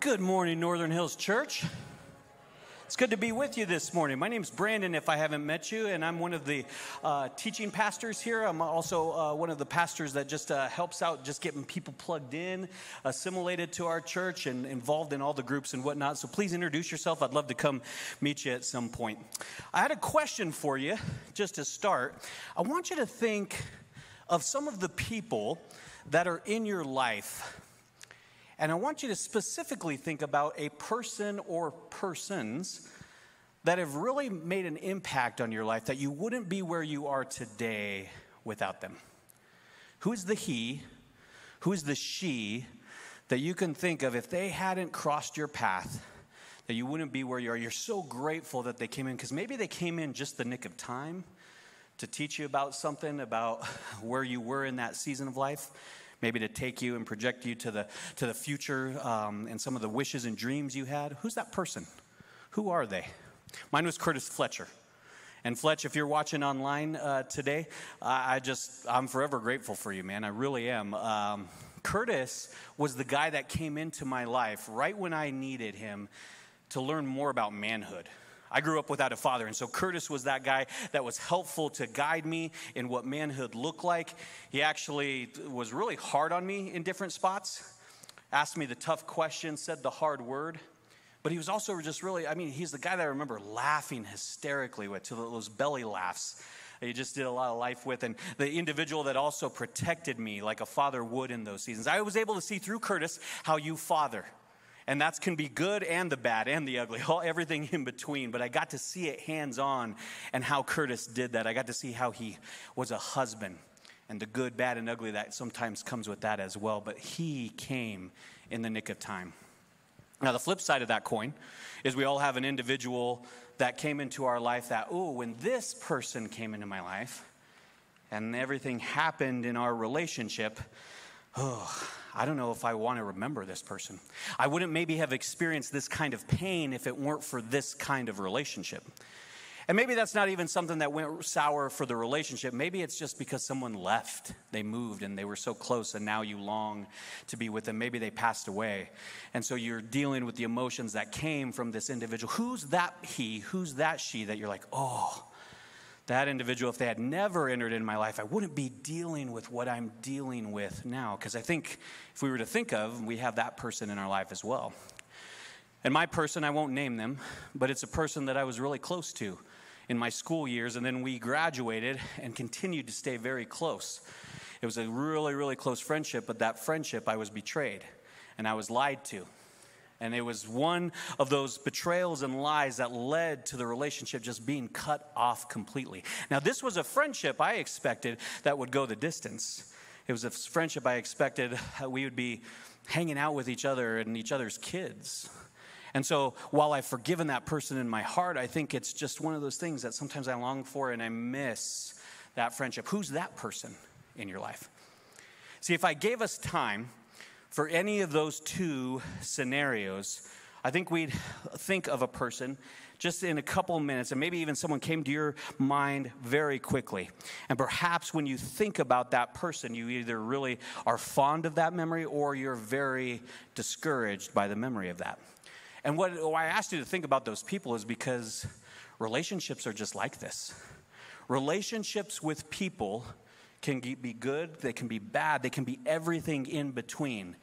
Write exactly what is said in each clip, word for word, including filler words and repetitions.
Good morning, Northern Hills Church. It's good to be with you this morning. My name's Brandon, if I haven't met you, and I'm one of the uh, teaching pastors here. I'm also uh, one of the pastors that just uh, helps out just getting people plugged in, assimilated to our church, and involved in all the groups and whatnot. So please introduce yourself. I'd love to come meet you at some point. I had a question for you just to start. I want you to think of some of the people that are in your life. And I want you to specifically think about a person or persons that have really made an impact on your life, that you wouldn't be where you are today without them. Who is the he? Who is the she that you can think of, if they hadn't crossed your path, that you wouldn't be where you are? You're so grateful that they came in, because maybe they came in just the nick of time to teach you about something, about where you were in that season of life. Maybe to take you and project you to the to the future um, and some of the wishes and dreams you had. Who's that person? Who are they? Mine was Curtis Fletcher. And Fletch, if you're watching online uh, today, I, I just, I'm forever grateful for you, man. I really am. Um, Curtis was the guy that came into my life right when I needed him to learn more about manhood. I grew up without a father, and so Curtis was that guy that was helpful to guide me in what manhood looked like. He actually was really hard on me in different spots, asked me the tough questions, said the hard word. But he was also just really, I mean, he's the guy that I remember laughing hysterically with, to those belly laughs that you just did a lot of life with, and the individual that also protected me like a father would in those seasons. I was able to see through Curtis how you father. And that can be good and the bad and the ugly, all, everything in between. But I got to see it hands-on and how Curtis did that. I got to see how he was a husband and the good, bad, and ugly that sometimes comes with that as well. But he came in the nick of time. Now, the flip side of that coin is we all have an individual that came into our life that, oh, when this person came into my life and everything happened in our relationship, oh, I don't know if I want to remember this person. I wouldn't maybe have experienced this kind of pain if it weren't for this kind of relationship. And maybe that's not even something that went sour for the relationship. Maybe it's just because someone left. They moved and they were so close, and now you long to be with them. Maybe they passed away. And so you're dealing with the emotions that came from this individual. Who's that he? Who's that she that you're like, oh, that individual, if they had never entered in my life, I wouldn't be dealing with what I'm dealing with now. Because I think if we were to think of, we have that person in our life as well. And my person, I won't name them, but it's a person that I was really close to in my school years. And then we graduated and continued to stay very close. It was a really, really close friendship, but that friendship, I was betrayed and I was lied to. And it was one of those betrayals and lies that led to the relationship just being cut off completely. Now, this was a friendship I expected that would go the distance. It was a friendship I expected we would be hanging out with each other and each other's kids. And so while I've forgiven that person in my heart, I think it's just one of those things that sometimes I long for and I miss that friendship. Who's that person in your life? See, if I gave us time for any of those two scenarios, I think we'd think of a person just in a couple minutes, and maybe even someone came to your mind very quickly. And perhaps when you think about that person, you either really are fond of that memory or you're very discouraged by the memory of that. And what why I asked you to think about those people is because relationships are just like this. Relationships with people can be good, they can be bad, they can be everything in between.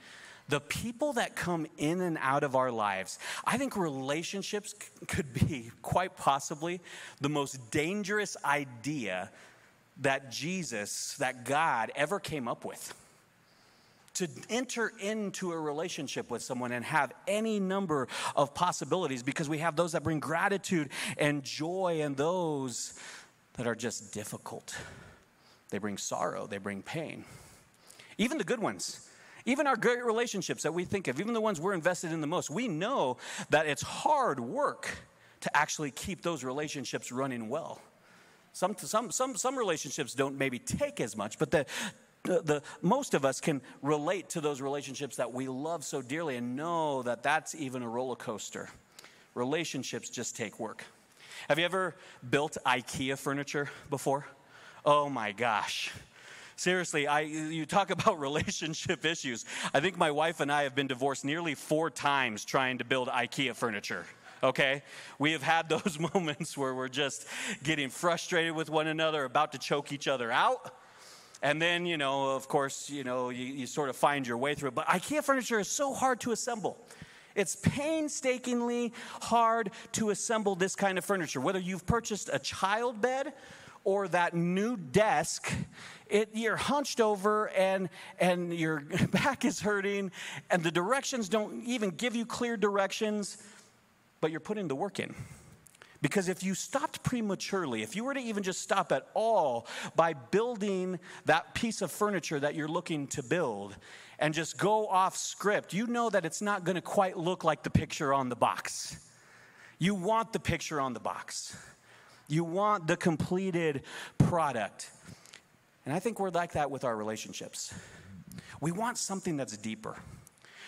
The people that come in and out of our lives, I think relationships could be quite possibly the most dangerous idea that Jesus, that God ever came up with. To enter into a relationship with someone and have any number of possibilities, because we have those that bring gratitude and joy and those that are just difficult. They bring sorrow, they bring pain. Even the good ones, even our great relationships that we think of, even the ones we're invested in the most, we know that it's hard work to actually keep those relationships running well. Some, some, some, some relationships don't maybe take as much, but the, the, the most of us can relate to those relationships that we love so dearly and know that that's even a roller coaster. Relationships just take work. Have you ever built IKEA furniture before? Oh my gosh, seriously, I you talk about relationship issues. I think my wife and I have been divorced nearly four times trying to build IKEA furniture. Okay, we have had those moments where we're just getting frustrated with one another, about to choke each other out. And then, you know, of course, you know, you, you sort of find your way through it. But IKEA furniture is so hard to assemble. It's painstakingly hard to assemble this kind of furniture. Whether you've purchased a child bed or that new desk, it, you're hunched over and, and your back is hurting and the directions don't even give you clear directions, but you're putting the work in. Because if you stopped prematurely, if you were to even just stop at all by building that piece of furniture that you're looking to build and just go off script, you know that it's not going to quite look like the picture on the box. You want the picture on the box. You want the completed product. And I think we're like that with our relationships. We want something that's deeper.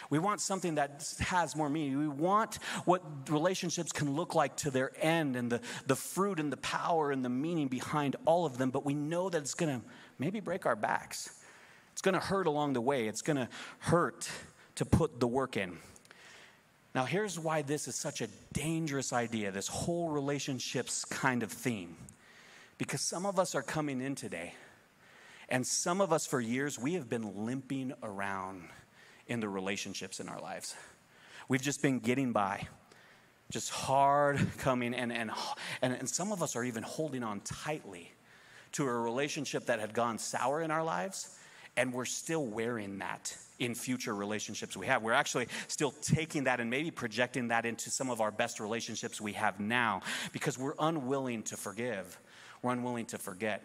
We want something that has more meaning. We want what relationships can look like to their end and the, the fruit and the power and the meaning behind all of them. But we know that it's going to maybe break our backs. It's going to hurt along the way. It's going to hurt to put the work in. Now, here's why this is such a dangerous idea, this whole relationships kind of theme. Because some of us are coming in today, and some of us for years, we have been limping around in the relationships in our lives. We've just been getting by, just hard coming, and, and, and, and some of us are even holding on tightly to a relationship that had gone sour in our lives, and we're still wearing that in future relationships we have. We're actually still taking that and maybe projecting that into some of our best relationships we have now because we're unwilling to forgive. We're unwilling to forget.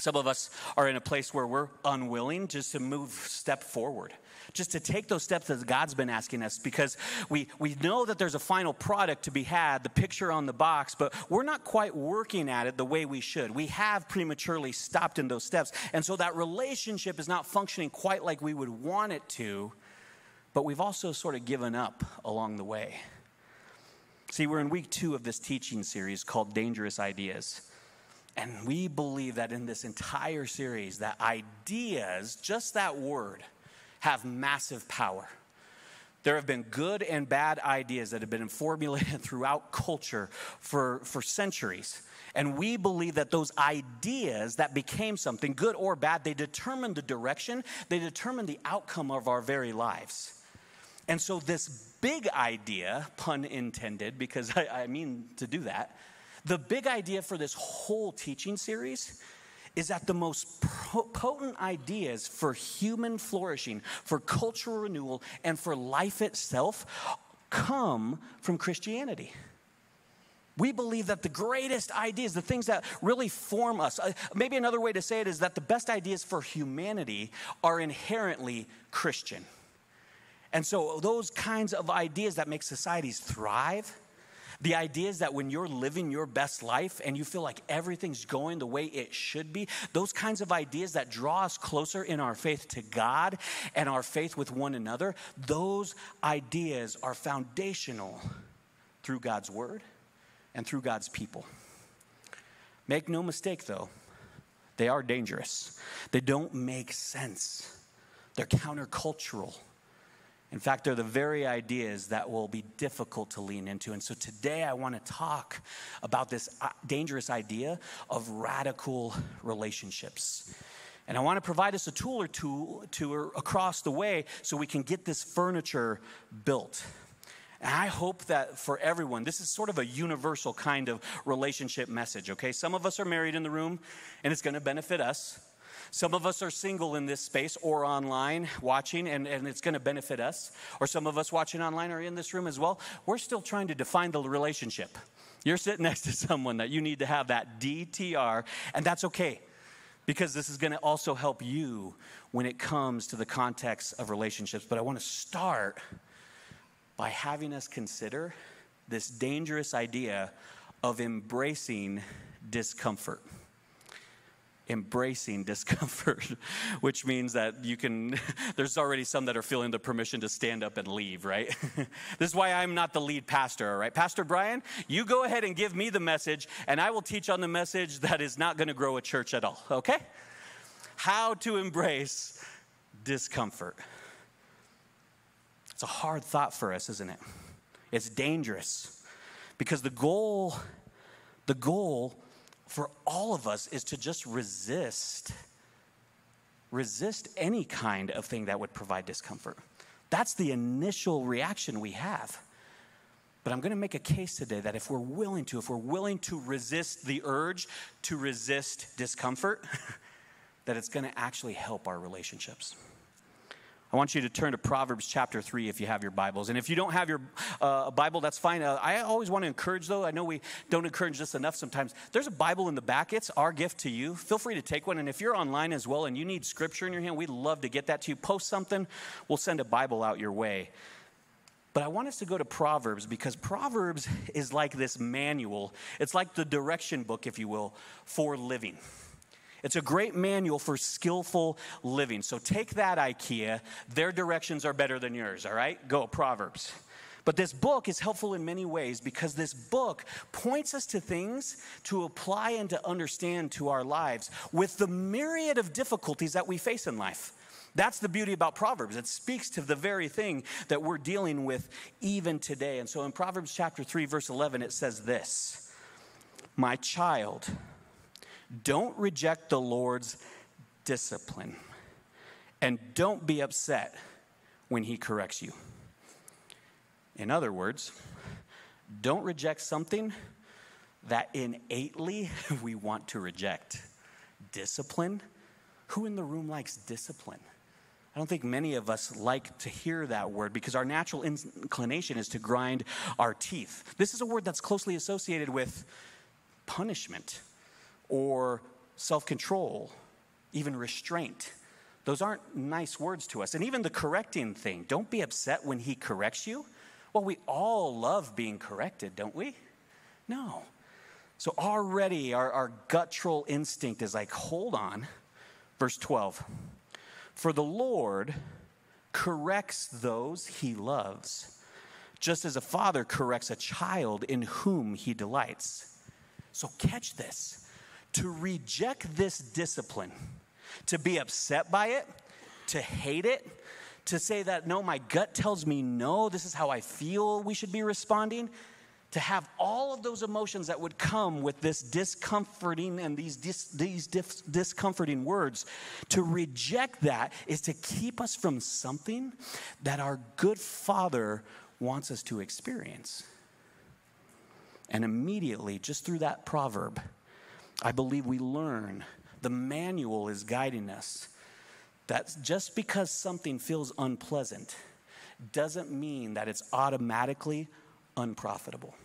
Some of us are in a place where we're unwilling just to move step forward, just to take those steps that God's been asking us, because we, we know that there's a final product to be had, the picture on the box, but we're not quite working at it the way we should. We have prematurely stopped in those steps. And so that relationship is not functioning quite like we would want it to, but we've also sort of given up along the way. See, we're in week two of this teaching series called Dangerous Ideas. And we believe that in this entire series, that ideas, just that word, have massive power. There have been good and bad ideas that have been formulated throughout culture for, for centuries. And we believe that those ideas that became something, good or bad, they determine the direction, they determine the outcome of our very lives. And so this big idea, pun intended, because I, I mean to do that, the big idea for this whole teaching series is that the most potent ideas for human flourishing, for cultural renewal, and for life itself come from Christianity. We believe that the greatest ideas, the things that really form us, uh, maybe another way to say it is that the best ideas for humanity are inherently Christian. And so those kinds of ideas that make societies thrive, the idea is that when you're living your best life and you feel like everything's going the way it should be, those kinds of ideas that draw us closer in our faith to God and our faith with one another, those ideas are foundational through God's word and through God's people. Make no mistake, though, they are dangerous. They don't make sense. They're countercultural. In fact, they're the very ideas that will be difficult to lean into. And so today I want to talk about this dangerous idea of radical relationships. And I want to provide us a tool or two to or across the way so we can get this furniture built. And I hope that for everyone, this is sort of a universal kind of relationship message, okay? Some of us are married in the room, and it's going to benefit us. Some of us are single in this space or online watching, and, and it's going to benefit us. Or some of us watching online are in this room as well. We're still trying to define the relationship. You're sitting next to someone that you need to have that D T R, and that's okay, because this is going to also help you when it comes to the context of relationships. But I want to start by having us consider this dangerous idea of embracing discomfort. Embracing discomfort, which means that you can, there's already some that are feeling the permission to stand up and leave, right? This is why I'm not the lead pastor, all right? Pastor Brian, you go ahead and give me the message, and I will teach on the message that is not going to grow a church at all, okay? how to embrace discomfort. It's a hard thought for us, isn't it? It's dangerous because the goal, the goal for all of us is to just resist, resist any kind of thing that would provide discomfort. That's the initial reaction we have. But I'm going to make a case today that if we're willing to, if we're willing to resist the urge to resist discomfort, that it's going to actually help our relationships. I want you to turn to Proverbs chapter three if you have your Bibles. And if you don't have your uh, Bible, that's fine. Uh, I always want to encourage, though. I know we don't encourage this enough sometimes. There's a Bible in the back. It's our gift to you. Feel free to take one. And if you're online as well and you need scripture in your hand, we'd love to get that to you. Post something. We'll send a Bible out your way. But I want us to go to Proverbs because Proverbs is like this manual. It's like the direction book, if you will, for living. It's a great manual for skillful living. So take that, IKEA. Their directions are better than yours, all right? Go, Proverbs. But this book is helpful in many ways because this book points us to things to apply and to understand to our lives with the myriad of difficulties that we face in life. That's the beauty about Proverbs. It speaks to the very thing that we're dealing with even today. And so in Proverbs chapter three, verse eleven, it says this, "My child, don't reject the Lord's discipline, and don't be upset when he corrects you." In other words, don't reject something that innately we want to reject. Discipline? Who in the room likes discipline? I don't think many of us like to hear that word because our natural inclination is to grind our teeth. This is a word that's closely associated with punishment, or self-control, even restraint. Those aren't nice words to us. And even the correcting thing, don't be upset when he corrects you. Well, we all love being corrected, don't we? No. So already our, our guttural instinct is like, hold on. Verse twelve, "For the Lord corrects those he loves, just as a father corrects a child in whom he delights." So catch this. To reject this discipline, to be upset by it, to hate it, to say that, no, my gut tells me no, this is how I feel we should be responding, to have all of those emotions that would come with this discomforting and these, dis, these dis, discomforting words, to reject that is to keep us from something that our good Father wants us to experience. And immediately, just through that proverb, I believe we learn, the manual is guiding us, that just because something feels unpleasant doesn't mean that it's automatically unprofitable.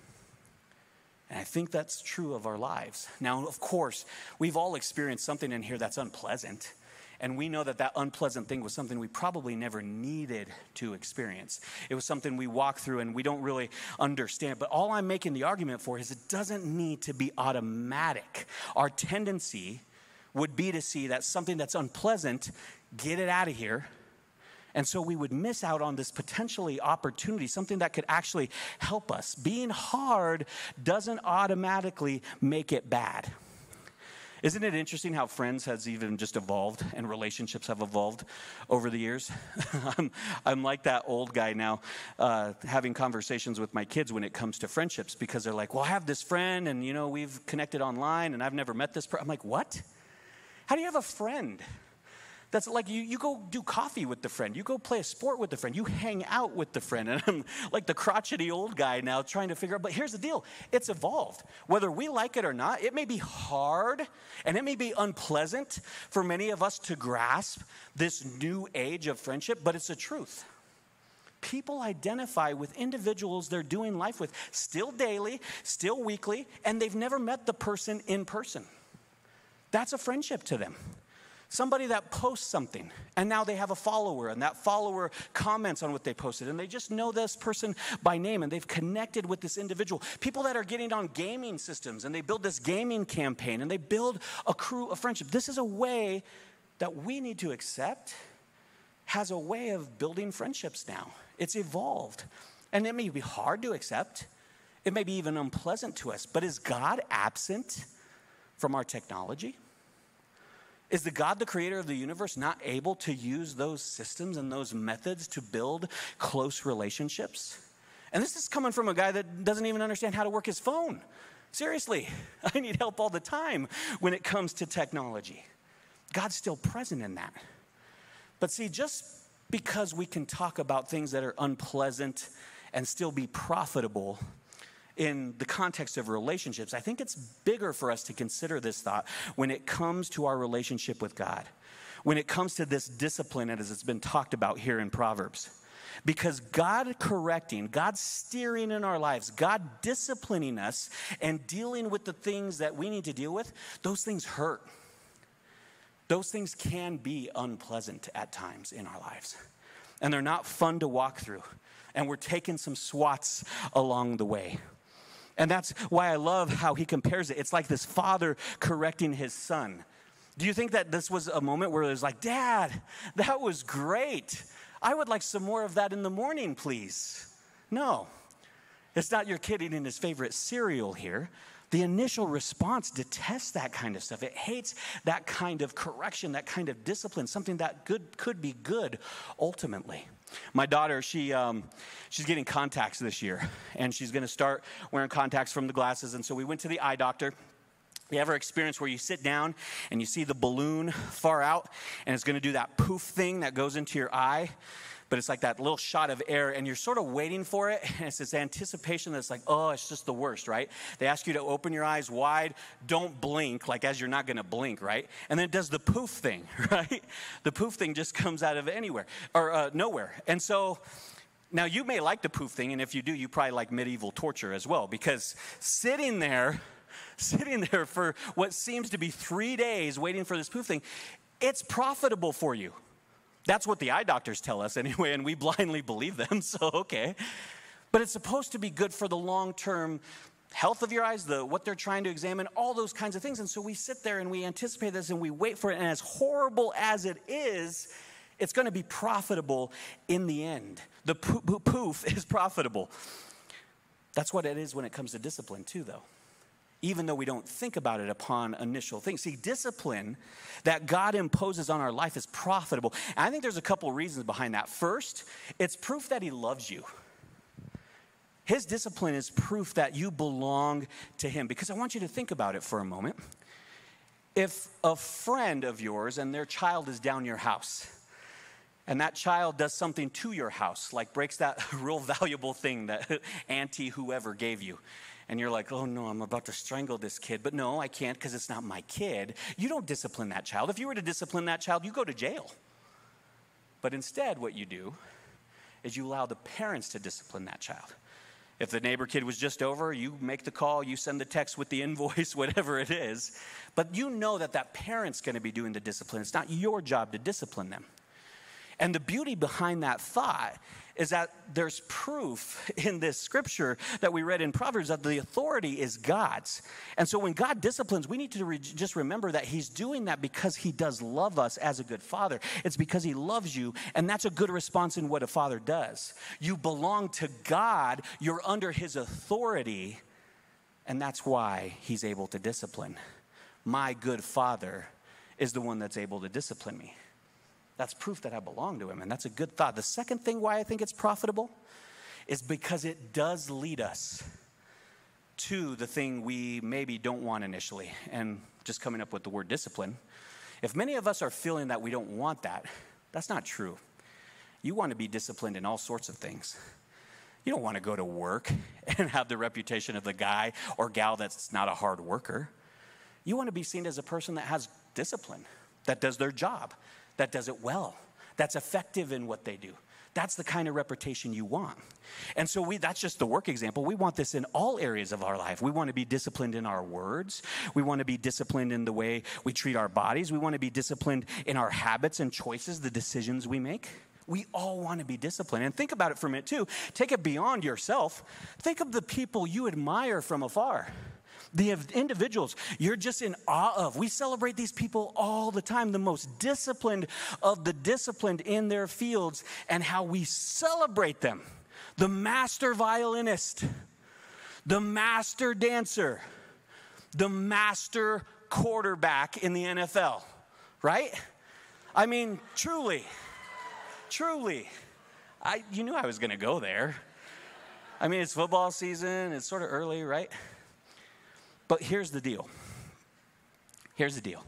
And I think that's true of our lives. Now, of course, we've all experienced something in here that's unpleasant. And we know that that unpleasant thing was something we probably never needed to experience. It was something we walk through and we don't really understand. But all I'm making the argument for is it doesn't need to be automatic. Our tendency would be to see that something that's unpleasant, get it out of here. And so we would miss out on this potentially opportunity, something that could actually help us. Being hard doesn't automatically make it bad. Isn't it interesting how friends has even just evolved and relationships have evolved over the years? I'm, I'm like that old guy now uh, having conversations with my kids when it comes to friendships because they're like, well, I have this friend and, you know, we've connected online and I've never met this person. I'm like, what? How do you have a friend? That's like you, you go do coffee with the friend. You go play a sport with the friend. You hang out with the friend. And I'm like the crotchety old guy now trying to figure out. But here's the deal. It's evolved. Whether we like it or not, it may be hard and it may be unpleasant for many of us to grasp this new age of friendship, but it's the truth. People identify with individuals they're doing life with still daily, still weekly, and they've never met the person in person. That's a friendship to them. Somebody that posts something, and now they have a follower, and that follower comments on what they posted, and they just know this person by name, and they've connected with this individual. People that are getting on gaming systems, and they build this gaming campaign, and they build a crew of friendship. This is a way that we need to accept has a way of building friendships now. It's evolved, and it may be hard to accept. It may be even unpleasant to us, but is God absent from our technology? Is the God, the creator of the universe, not able to use those systems and those methods to build close relationships? And this is coming from a guy that doesn't even understand how to work his phone. Seriously, I need help all the time when it comes to technology. God's still present in that. But see, just because we can talk about things that are unpleasant and still be profitable in the context of relationships, I think it's bigger for us to consider this thought when it comes to our relationship with God, when it comes to this discipline as it's been talked about here in Proverbs. Because God correcting, God steering in our lives, God disciplining us and dealing with the things that we need to deal with, those things hurt. Those things can be unpleasant at times in our lives. And they're not fun to walk through. And we're taking some swats along the way. And that's why I love how he compares it. It's like this father correcting his son. Do you think that this was a moment where it was like, Dad, that was great. I would like some more of that in the morning, please. No, it's not your kid eating his favorite cereal here. The initial response detests that kind of stuff. It hates that kind of correction, that kind of discipline, something that good could be good ultimately. My daughter, she um, she's getting contacts this year, and she's going to start wearing contacts from the glasses. And so we went to the eye doctor. You ever experience where you sit down and you see the balloon far out, and it's going to do that poof thing that goes into your eye? But it's like that little shot of air, and you're sort of waiting for it, and it's this anticipation that's like, oh, it's just the worst, right? They ask you to open your eyes wide, don't blink, like as you're not going to blink, right? And then it does the poof thing, right? The poof thing just comes out of anywhere, or uh, nowhere. And so, now you may like the poof thing, and if you do, you probably like medieval torture as well, because sitting there, sitting there for what seems to be three days waiting for this poof thing, it's profitable for you. That's what the eye doctors tell us anyway, and we blindly believe them, so okay. But it's supposed to be good for the long-term health of your eyes, the what they're trying to examine, all those kinds of things. And so we sit there and we anticipate this and we wait for it, and as horrible as it is, it's going to be profitable in the end. The poof, poof is profitable. That's what it is when it comes to discipline too, though, even though we don't think about it upon initial things. See, discipline that God imposes on our life is profitable. And I think there's a couple reasons behind that. First, it's proof that he loves you. His discipline is proof that you belong to him. Because I want you to think about it for a moment. If a friend of yours and their child is down your house, and that child does something to your house, like breaks that real valuable thing that auntie whoever gave you, and you're like, oh no, I'm about to strangle this kid, but no, I can't because it's not my kid. You don't discipline that child. If you were to discipline that child, you go to jail. But instead, what you do is you allow the parents to discipline that child. If the neighbor kid was just over, you make the call, you send the text with the invoice, whatever it is. But you know that that parent's going to be doing the discipline. It's not your job to discipline them. And the beauty behind that thought is that there's proof in this scripture that we read in Proverbs that the authority is God's. And so when God disciplines, we need to re- just remember that he's doing that because he does love us as a good father. It's because he loves you, and that's a good response in what a father does. You belong to God, you're under his authority, and that's why he's able to discipline. My good father is the one that's able to discipline me. That's proof that I belong to him, and that's a good thought. The second thing why I think it's profitable is because it does lead us to the thing we maybe don't want initially, and just coming up with the word discipline. If many of us are feeling that we don't want that, that's not true. You want to be disciplined in all sorts of things. You don't want to go to work and have the reputation of the guy or gal that's not a hard worker. You want to be seen as a person that has discipline, that does their job, that does it well, that's effective in what they do. That's the kind of reputation you want. And so we, that's just the work example. We want this in all areas of our life. We want to be disciplined in our words. We want to be disciplined in the way we treat our bodies. We want to be disciplined in our habits and choices, the decisions we make. We all want to be disciplined. And think about it for a minute too. Take it beyond yourself. Think of the people you admire from afar. The individuals you're just in awe of. We celebrate these people all the time, the most disciplined of the disciplined in their fields, and how we celebrate them. The master violinist, the master dancer, the master quarterback in the N F L, right? I mean, truly, truly. I, you knew I was going to go there. I mean, it's football season. It's sort of early, right? But here's the deal. Here's the deal.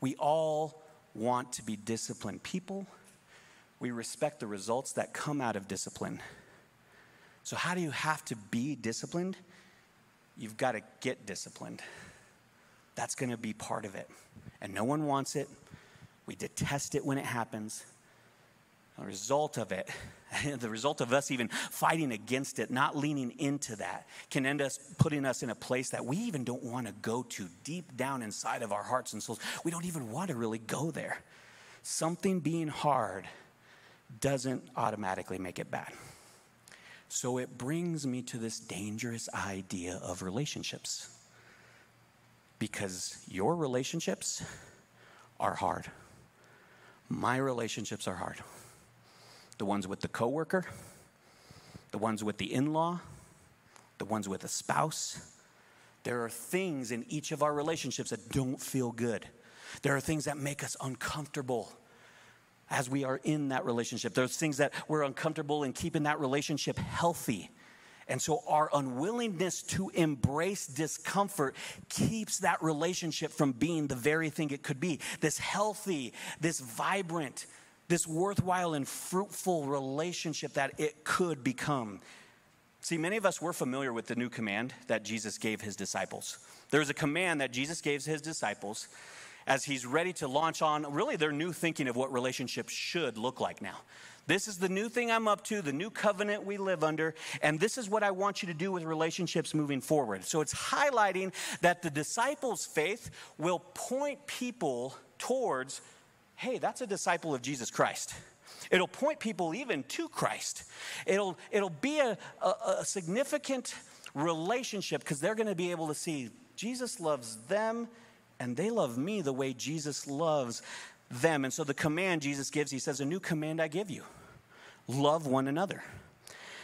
We all want to be disciplined people. We respect the results that come out of discipline. So how do you have to be disciplined? You've got to get disciplined. That's going to be part of it. And no one wants it. We detest it when it happens. The result of it, the result of us even fighting against it, not leaning into that, can end us putting us in a place that we even don't want to go to deep down inside of our hearts and souls. We don't even want to really go there. Something being hard doesn't automatically make it bad. So it brings me to this dangerous idea of relationships, because your relationships are hard. My relationships are hard. The ones with the coworker, the ones with the in-law, the ones with a spouse. There are things in each of our relationships that don't feel good. There are things that make us uncomfortable as we are in that relationship. There's things that we're uncomfortable in keeping that relationship healthy. And so our unwillingness to embrace discomfort keeps that relationship from being the very thing it could be. This healthy, this vibrant, this worthwhile and fruitful relationship that it could become. See, many of us, we're familiar with the new command that Jesus gave his disciples. There's a command that Jesus gave his disciples as he's ready to launch on really their new thinking of what relationships should look like now. This is the new thing I'm up to, the new covenant we live under, and this is what I want you to do with relationships moving forward. So it's highlighting that the disciples' faith will point people towards, hey, that's a disciple of Jesus Christ. It'll point people even to Christ. It'll, it'll be a, a, a significant relationship because they're going to be able to see Jesus loves them and they love me the way Jesus loves them. And so the command Jesus gives, he says, a new command I give you. Love one another.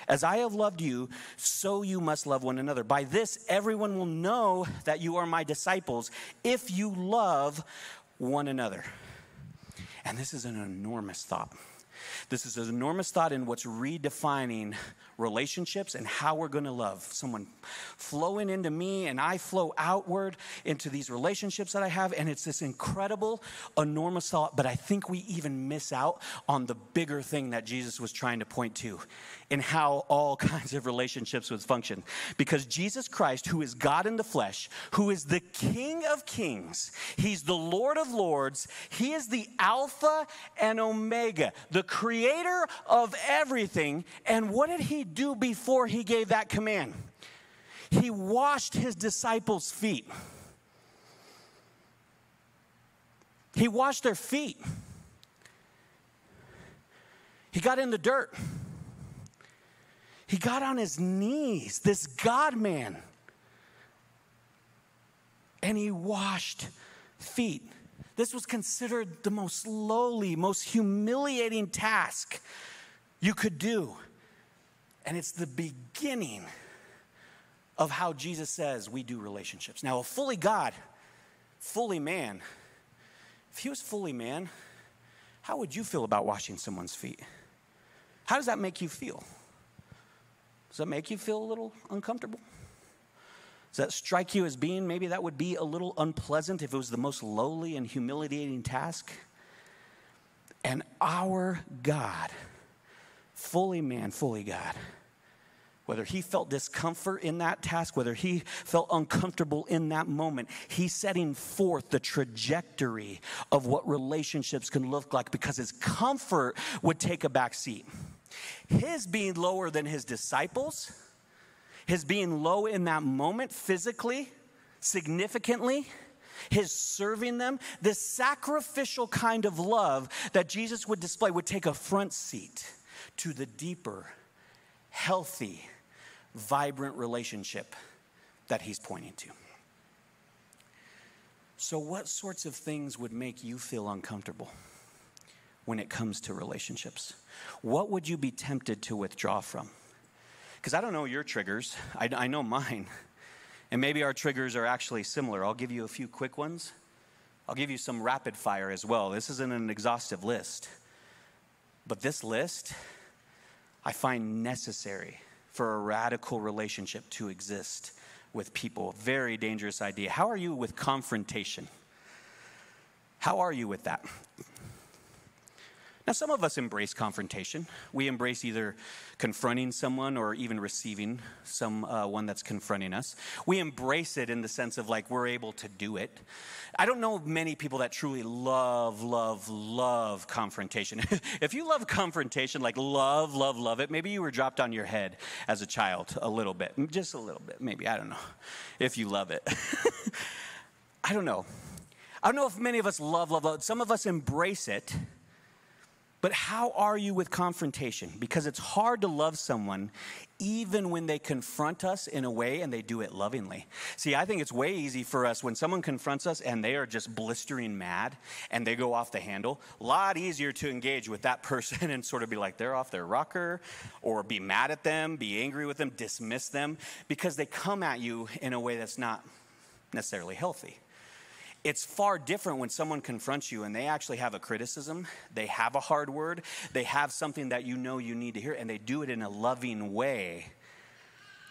As I have loved you, so you must love one another. By this, everyone will know that you are my disciples if you love one another. And this is an enormous thought. This is an enormous thought in what's redefining relationships and how we're going to love. Someone flowing into me and I flow outward into these relationships that I have. And it's this incredible, enormous thought. But I think we even miss out on the bigger thing that Jesus was trying to point to in how all kinds of relationships would function. Because Jesus Christ, who is God in the flesh, who is the King of kings, he's the Lord of lords, he is the Alpha and Omega, the creator of everything. And what did he do before he gave that command? He washed his disciples' feet. He washed their feet. He got in the dirt. He got on his knees, this God-man, and he washed feet. This was considered the most lowly, most humiliating task you could do. And it's the beginning of how Jesus says we do relationships. Now, a fully God, fully man, if he was fully man, how would you feel about washing someone's feet? How does that make you feel? Does that make you feel a little uncomfortable? Does that strike you as being, maybe that would be a little unpleasant if it was the most lowly and humiliating task? And our God, fully man, fully God, whether he felt discomfort in that task, whether he felt uncomfortable in that moment, he's setting forth the trajectory of what relationships can look like, because his comfort would take a back seat. His being lower than his disciples, his being low in that moment physically, significantly, his serving them, this sacrificial kind of love that Jesus would display would take a front seat to the deeper, healthy, vibrant relationship that he's pointing to. So what sorts of things would make you feel uncomfortable when it comes to relationships? What would you be tempted to withdraw from? Because I don't know your triggers. I, I know mine. And maybe our triggers are actually similar. I'll give you a few quick ones, I'll give you some rapid fire as well. This isn't an exhaustive list, but this list I find necessary for a radical relationship to exist with people. Very dangerous idea. How are you with confrontation? How are you with that? Now, some of us embrace confrontation. We embrace either confronting someone or even receiving some uh, one that's confronting us. We embrace it in the sense of like we're able to do it. I don't know many people that truly love, love, love confrontation. If you love confrontation, like love, love, love it, maybe you were dropped on your head as a child a little bit, just a little bit, maybe. I don't know if you love it. I don't know. I don't know if many of us love, love, love. Some of us embrace it. But how are you with confrontation? Because it's hard to love someone even when they confront us in a way and they do it lovingly. See, I think it's way easy for us when someone confronts us and they are just blistering mad and they go off the handle, a lot easier to engage with that person and sort of be like, they're off their rocker, or be mad at them, be angry with them, dismiss them, because they come at you in a way that's not necessarily healthy. It's far different when someone confronts you and they actually have a criticism, they have a hard word, they have something that you know you need to hear, and they do it in a loving way,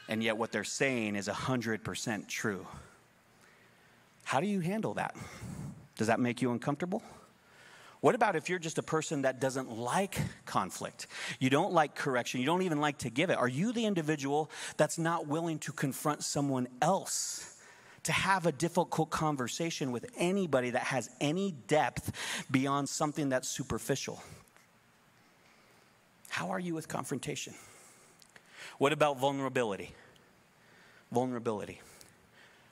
and yet what they're saying is one hundred percent true. How do you handle that? Does that make you uncomfortable? What about if you're just a person that doesn't like conflict? You don't like correction, you don't even like to give it. Are you the individual that's not willing to confront someone else? To have a difficult conversation with anybody that has any depth beyond something that's superficial? How are you with confrontation? What about vulnerability? Vulnerability.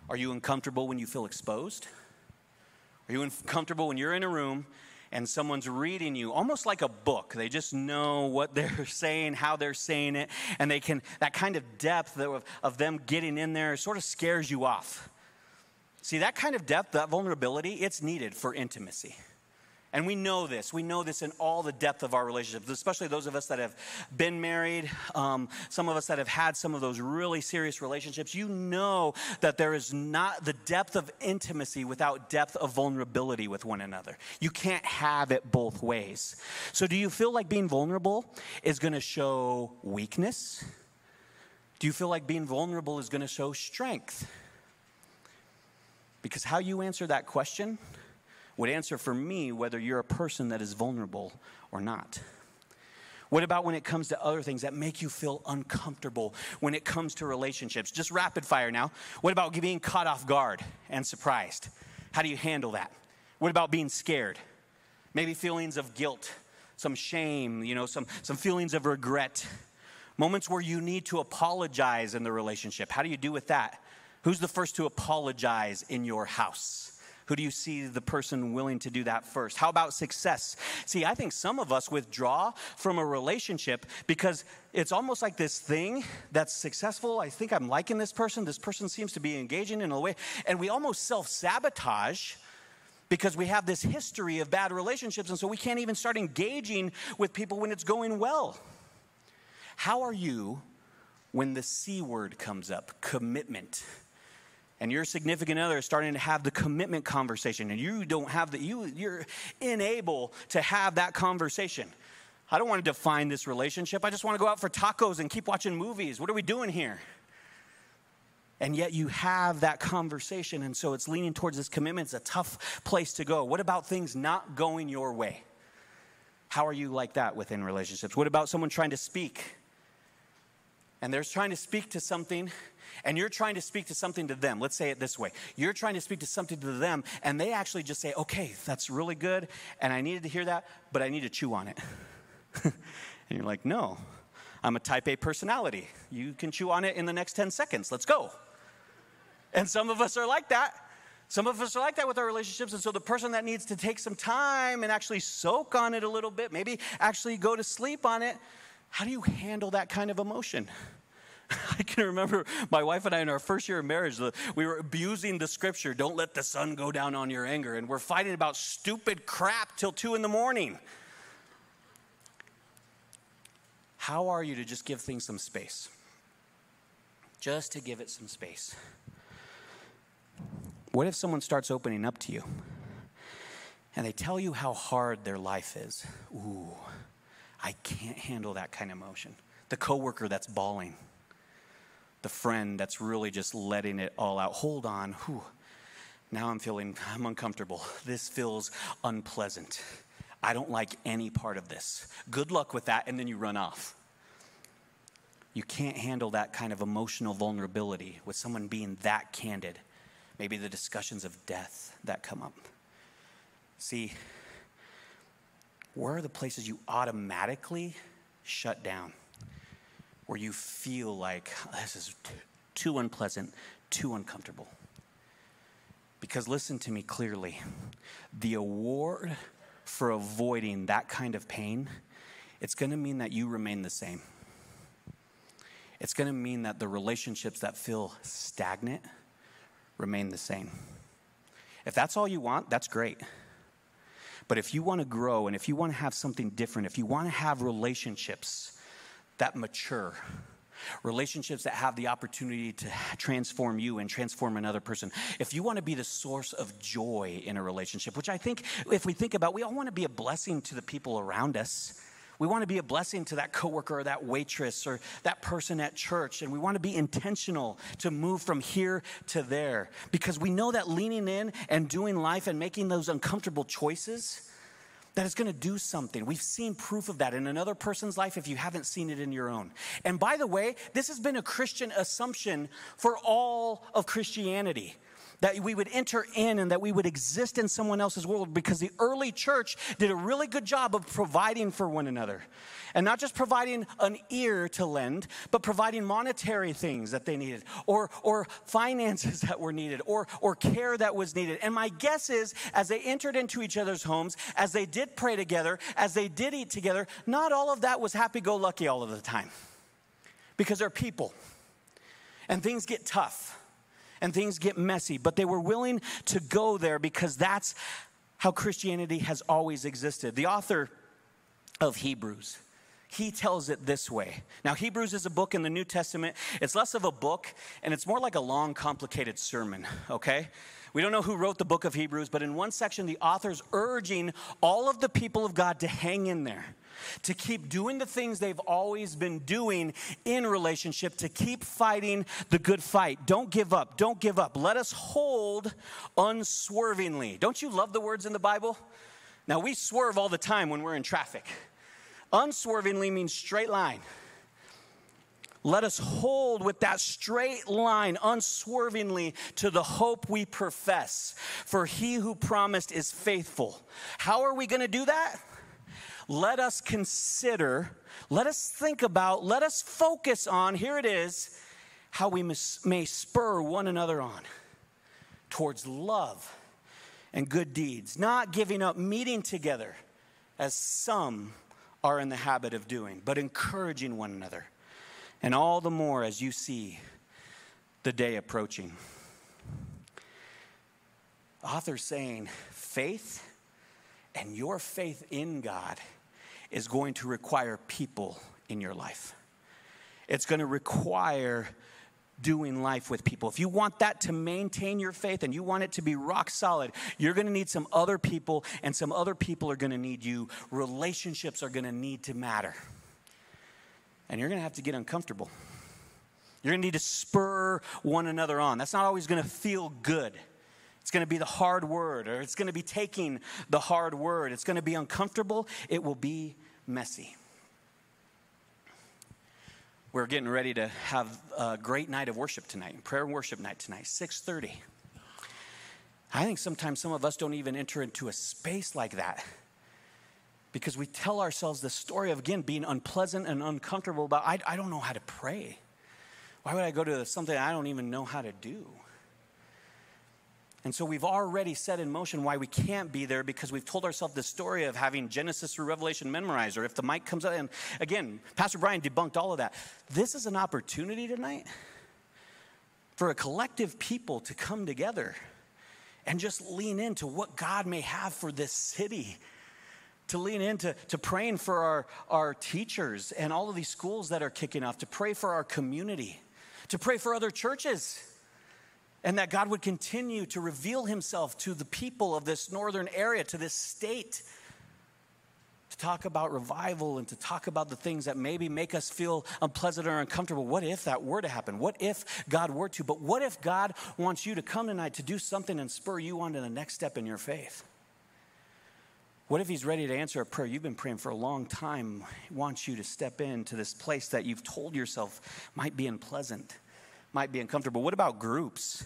Are you uncomfortable when you feel exposed? Are you uncomfortable when you're in a room and someone's reading you almost like a book? They just know what they're saying, how they're saying it, and they can, that kind of depth of, of them getting in there sort of scares you off. See, that kind of depth, that vulnerability, it's needed for intimacy. And we know this. We know this in all the depth of our relationships, especially those of us that have been married, um, some of us that have had some of those really serious relationships. You know that there is not the depth of intimacy without depth of vulnerability with one another. You can't have it both ways. So do you feel like being vulnerable is going to show weakness? Do you feel like being vulnerable is going to show strength? Because how you answer that question would answer for me whether you're a person that is vulnerable or not. What about when it comes to other things that make you feel uncomfortable when it comes to relationships? Just rapid fire now. What about being caught off guard and surprised? How do you handle that? What about being scared? Maybe feelings of guilt, some shame, you know, some, some feelings of regret. Moments where you need to apologize in the relationship. How do you do with that? Who's the first to apologize in your house? Who do you see the person willing to do that first? How about success? See, I think some of us withdraw from a relationship because it's almost like this thing that's successful. I think I'm liking this person. This person seems to be engaging in a way. And we almost self-sabotage because we have this history of bad relationships. And so we can't even start engaging with people when it's going well. How are you when the C word comes up? Commitment. And your significant other is starting to have the commitment conversation, and you don't have the, you, you're unable to have that conversation. I don't want to define this relationship. I just want to go out for tacos and keep watching movies. What are we doing here? And yet you have that conversation, and so it's leaning towards this commitment. It's a tough place to go. What about things not going your way? How are you like that within relationships? What about someone trying to speak? And they're trying to speak to something, and you're trying to speak to something to them. Let's say it this way. You're trying to speak to something to them, and they actually just say, okay, that's really good, and I needed to hear that, but I need to chew on it. And you're like, no, I'm a type A personality. You can chew on it in the next ten seconds. Let's go. And some of us are like that. Some of us are like that with our relationships, and so the person that needs to take some time and actually soak on it a little bit, maybe actually go to sleep on it, how do you handle that kind of emotion? I can remember my wife and I in our first year of marriage, we were abusing the scripture, don't let the sun go down on your anger. And we're fighting about stupid crap till two in the morning. How are you to just give things some space? Just to give it some space. What if someone starts opening up to you? and they tell you how hard their life is. Ooh, I can't handle that kind of emotion. The coworker that's bawling. The friend that's really just letting it all out. Hold on. Whew. Now I'm feeling, I'm uncomfortable. This feels unpleasant. I don't like any part of this. Good luck with that, and then you run off. You can't handle that kind of emotional vulnerability with someone being that candid. Maybe the discussions of death that come up. See, where are the places you automatically shut down? Where you feel like, this is t- too unpleasant, too uncomfortable. Because listen to me clearly. The award for avoiding that kind of pain, it's going to mean that you remain the same. It's going to mean that the relationships that feel stagnant remain the same. If that's all you want, that's great. But if you want to grow and if you want to have something different, if you want to have relationships that mature, relationships that have the opportunity to transform you and transform another person. If you want to be the source of joy in a relationship, which I think if we think about, we all want to be a blessing to the people around us. We want to be a blessing to that coworker or that waitress or that person at church. And we want to be intentional to move from here to there because we know that leaning in and doing life and making those uncomfortable choices, that it's going to do something. We've seen proof of that in another person's life if you haven't seen it in your own. And by the way, this has been a Christian assumption for all of Christianity, that we would enter in and that we would exist in someone else's world because the early church did a really good job of providing for one another. And not just providing an ear to lend, but providing monetary things that they needed or or finances that were needed or or care that was needed. And my guess is as they entered into each other's homes, as they did pray together, as they did eat together, not all of that was happy-go-lucky all of the time because they're people and things get tough and things get messy. But they were willing to go there because that's how Christianity has always existed. The author of Hebrews, he tells it this way. Now, Hebrews is a book in the New Testament. It's less of a book, and it's more like a long, complicated sermon, okay? We don't know who wrote the book of Hebrews, but in one section, the author's urging all of the people of God to hang in there, to keep doing the things they've always been doing in relationship, to keep fighting the good fight. Don't give up. Don't give up. Let us hold unswervingly. Don't you love the words in the Bible? Now, we swerve all the time when we're in traffic. Unswervingly means straight line. Let us hold with that straight line unswervingly to the hope we profess, for he who promised is faithful. How are we going to do that? Let us consider, let us think about, let us focus on, here it is, how we may spur one another on towards love and good deeds, not giving up meeting together as some are in the habit of doing, but encouraging one another. And all the more as you see the day approaching. Author's saying faith and your faith in God is going to require people in your life. It's going to require doing life with people. If you want that to maintain your faith and you want it to be rock solid, you're going to need some other people, and some other people are going to need you. Relationships are going to need to matter. And you're going to have to get uncomfortable. You're going to need to spur one another on. That's not always going to feel good. It's going to be the hard word, or it's going to be taking the hard word. It's going to be uncomfortable. It will be messy. We're getting ready to have a great night of worship tonight, prayer and worship night tonight, six thirty. I think sometimes some of us don't even enter into a space like that because we tell ourselves the story of, again, being unpleasant and uncomfortable about, I, I don't know how to pray. Why would I go to something I don't even know how to do? And so we've already set in motion why we can't be there because we've told ourselves the story of having Genesis through Revelation memorized, or if the mic comes up. And again, Pastor Brian debunked all of that. This is an opportunity tonight for a collective people to come together and just lean into what God may have for this city, to lean into to praying for our, our teachers and all of these schools that are kicking off, to pray for our community, to pray for other churches. and that God would continue to reveal himself to the people of this northern area, to this state, to talk about revival and to talk about the things that maybe make us feel unpleasant or uncomfortable. What if that were to happen? What if God were to? But what if God wants you to come tonight to do something and spur you on to the next step in your faith? What if he's ready to answer a prayer you've been praying for a long time? He wants you to step into this place that you've told yourself might be unpleasant, might be uncomfortable. What about groups?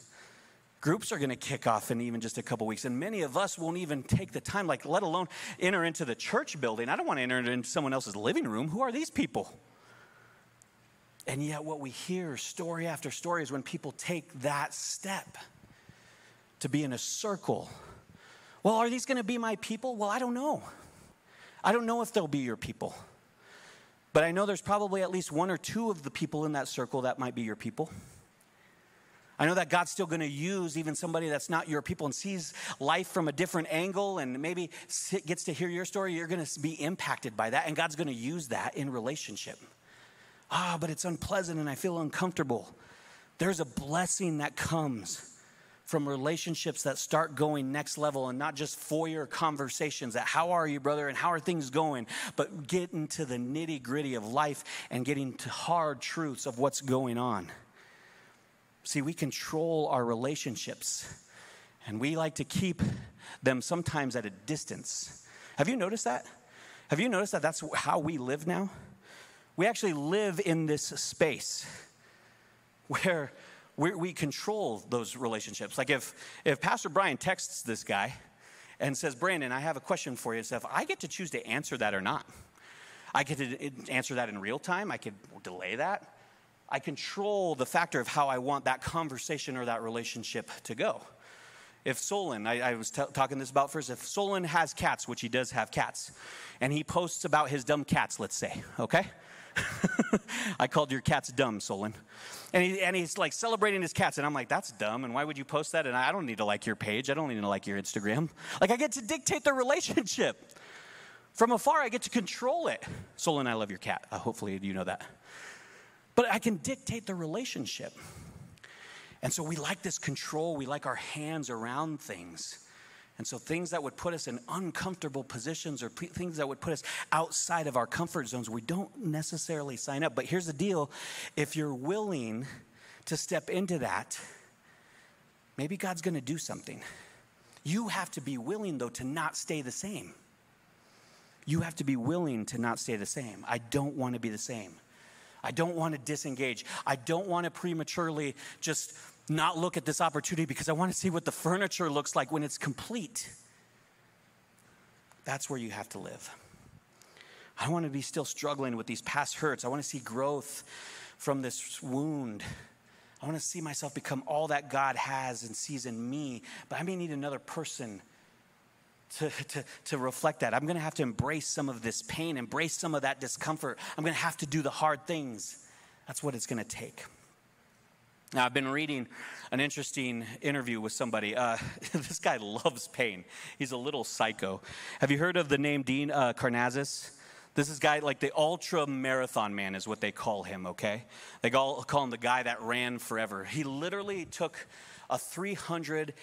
Groups are going to kick off in even just a couple weeks, and many of us won't even take the time, like let alone enter into the church building. I don't want to enter into someone else's living room. Who are these people? And yet what we hear story after story is when people take that step to be in a circle. Well, are these going to be my people? Well, I don't know. I don't know if they'll be your people. But I know there's probably at least one or two of the people in that circle that might be your people. I know that God's still going to use even somebody that's not your people and sees life from a different angle and maybe gets to hear your story. You're going to be impacted by that, and God's going to use that in relationship. Ah, but it's unpleasant and I feel uncomfortable. There's a blessing that comes from relationships that start going next level and not just foyer conversations that how are you, brother, and how are things going, but get into the nitty gritty of life and getting to hard truths of what's going on. See, we control our relationships and we like to keep them sometimes at a distance. Have you noticed that? Have you noticed that that's how we live now? We actually live in this space where We, we control those relationships. Like if, if Pastor Brian texts this guy and says, Brandon, I have a question for you and stuff, I get to choose to answer that or not. I get to answer that in real time. I could delay that. I control the factor of how I want that conversation or that relationship to go. If Solon, I, I was t- talking this about first, if Solon has cats, which he does have cats, and he posts about his dumb cats, let's say, okay? I called your cats dumb, Solon. And, he, and he's like celebrating his cats. And I'm like, that's dumb. And why would you post that? And I don't need to like your page. I don't need to like your Instagram. Like I get to dictate the relationship. From afar, I get to control it. Solon, I love your cat. Uh, hopefully you know that. But I can dictate the relationship. And so we like this control. We like our hands around things. And so things that would put us in uncomfortable positions or p- things that would put us outside of our comfort zones, we don't necessarily sign up. But here's the deal. If you're willing to step into that, maybe God's going to do something. You have to be willing, though, to not stay the same. You have to be willing to not stay the same. I don't want to be the same. I don't want to disengage. I don't want to prematurely just not look at this opportunity because I want to see what the furniture looks like when it's complete. That's where you have to live. I want to be still struggling with these past hurts. I want to see growth from this wound. I want to see myself become all that God has and sees in me, but I may need another person to, to, to reflect that. I'm going to have to embrace some of this pain, embrace some of that discomfort. I'm going to have to do the hard things. That's what it's going to take. Now, I've been reading an interesting interview with somebody. Uh, this guy loves pain. He's a little psycho. Have you heard of the name Dean uh, Karnazes? This is guy like the ultra marathon man is what they call him, okay? They call, call him the guy that ran forever. He literally took a three hundred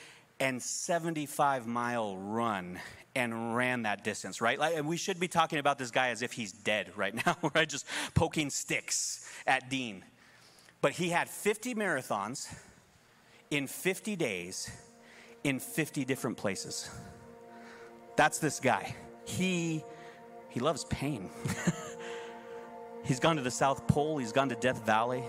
seventy-five mile run and ran that distance, right? Like, and we should be talking about this guy as if he's dead right now, right? Just poking sticks at Dean. But he had fifty marathons in fifty days in fifty different places. That's this guy. He he loves pain. He's gone to the South Pole. He's gone to Death Valley.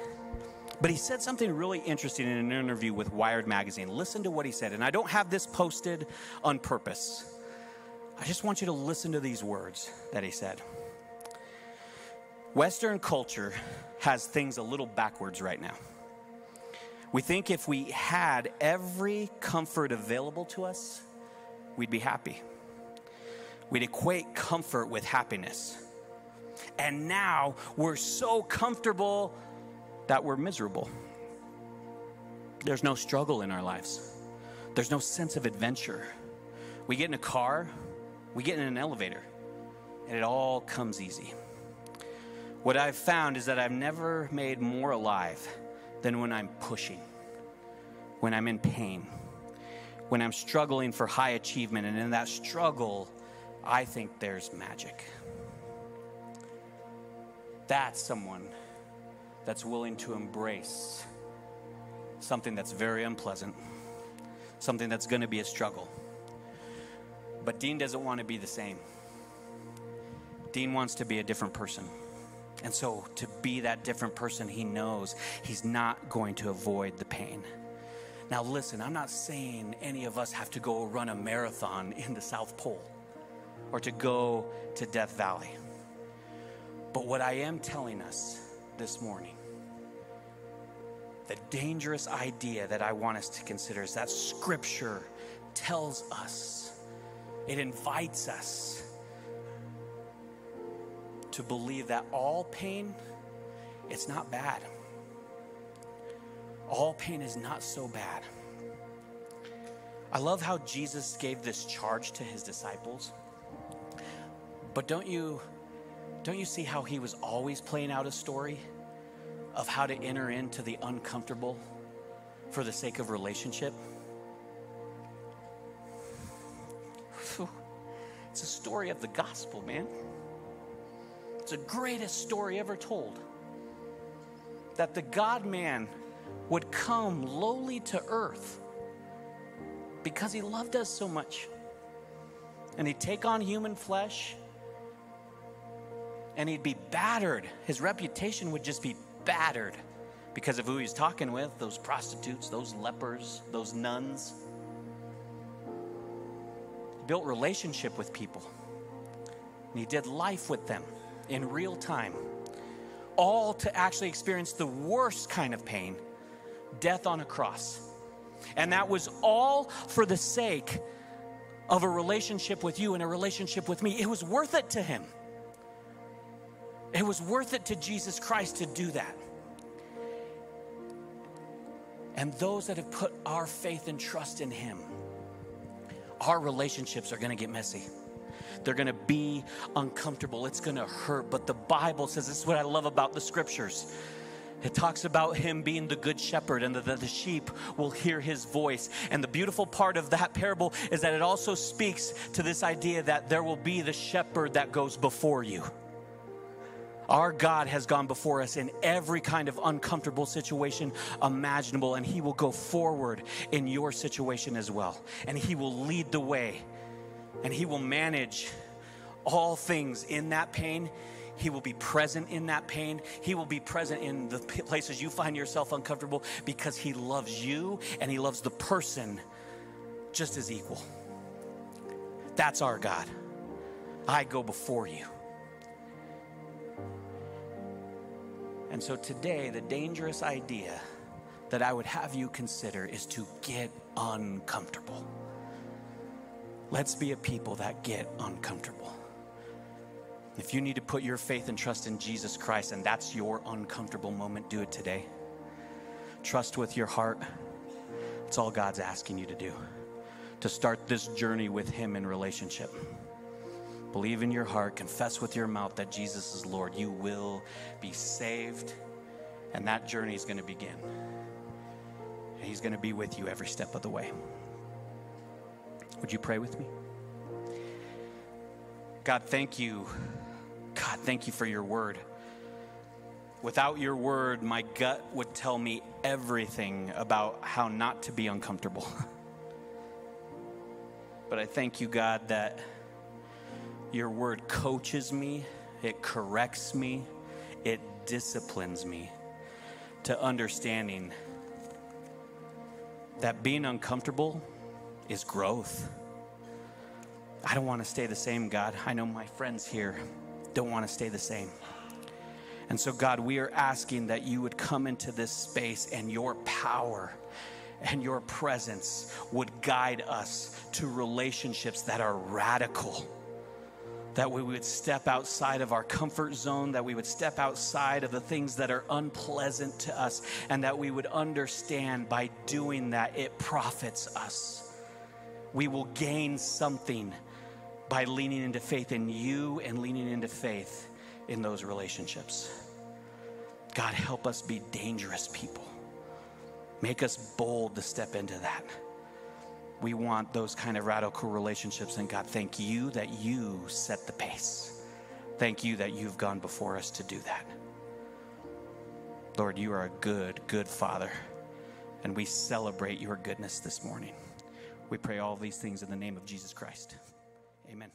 But he said something really interesting in an interview with Wired Magazine. Listen to what he said. And I don't have this posted on purpose. I just want you to listen to these words that he said. Western culture has things a little backwards right now. We think if we had every comfort available to us, we'd be happy. We'd equate comfort with happiness. And now we're so comfortable that we're miserable. There's no struggle in our lives. There's no sense of adventure. We get in a car, we get in an elevator, and it all comes easy. What I've found is that I've never made more alive than when I'm pushing, when I'm in pain, when I'm struggling for high achievement, and in that struggle, I think there's magic. That's someone that's willing to embrace something that's very unpleasant, something that's going to be a struggle. But Dean doesn't want to be the same. Dean wants to be a different person. And so to be that different person, he knows he's not going to avoid the pain. Now listen, I'm not saying any of us have to go run a marathon in the South Pole or to go to Death Valley. But what I am telling us this morning, the dangerous idea that I want us to consider is that Scripture tells us, it invites us to believe that all pain, it's not bad. All pain is not so bad. I love how Jesus gave this charge to his disciples. But don't you, don't you see how he was always playing out a story of how to enter into the uncomfortable for the sake of relationship? It's a story of the gospel, man. It's the greatest story ever told. That the God-man would come lowly to earth because he loved us so much. And he'd take on human flesh and he'd be battered. His reputation would just be battered because of who he's talking with, those prostitutes, those lepers, those nuns. Built relationship with people, and he did life with them in real time, all to actually experience the worst kind of pain, death on a cross. And that was all for the sake of a relationship with you and a relationship with me. It was worth it to him. It was worth it to Jesus Christ to do that. And those that have put our faith and trust in him, our relationships are going to get messy. They're going to be uncomfortable. It's going to hurt. But the Bible says, this is what I love about the Scriptures. It talks about him being the good shepherd and that the sheep will hear his voice. And the beautiful part of that parable is that it also speaks to this idea that there will be the shepherd that goes before you. Our God has gone before us in every kind of uncomfortable situation imaginable, and he will go forward in your situation as well. And he will lead the way, and he will manage all things in that pain. He will be present in that pain. He will be present in the places you find yourself uncomfortable because he loves you and he loves the person just as equal. That's our God. I go before you. And so today, the dangerous idea that I would have you consider is to get uncomfortable. Let's be a people that get uncomfortable. If you need to put your faith and trust in Jesus Christ, and that's your uncomfortable moment, do it today. Trust with your heart. It's all God's asking you to do, to start this journey with him in relationship. Believe in your heart, confess with your mouth that Jesus is Lord. You will be saved, and that journey is going to begin. And he's going to be with you every step of the way. Would you pray with me? God, thank you. God, thank you for your word. Without your word, my gut would tell me everything about how not to be uncomfortable. But I thank you, God, that your word coaches me, it corrects me, it disciplines me to understanding that being uncomfortable is growth. I don't want to stay the same, God. I know my friends here don't want to stay the same. And so, God, we are asking that you would come into this space and your power and your presence would guide us to relationships that are radical. That we would step outside of our comfort zone, that we would step outside of the things that are unpleasant to us, and that we would understand by doing that it profits us. We will gain something by leaning into faith in you and leaning into faith in those relationships. God, help us be dangerous people. Make us bold to step into that. We want those kind of radical relationships. And God, thank you that you set the pace. Thank you that you've gone before us to do that. Lord, you are a good, good Father. And we celebrate your goodness this morning. We pray all these things in the name of Jesus Christ. Amen.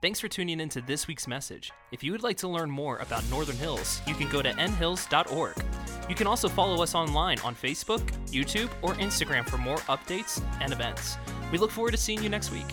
Thanks for tuning in to this week's message. If you would like to learn more about Northern Hills, you can go to n hills dot org. You can also follow us online on Facebook, YouTube, or Instagram for more updates and events. We look forward to seeing you next week.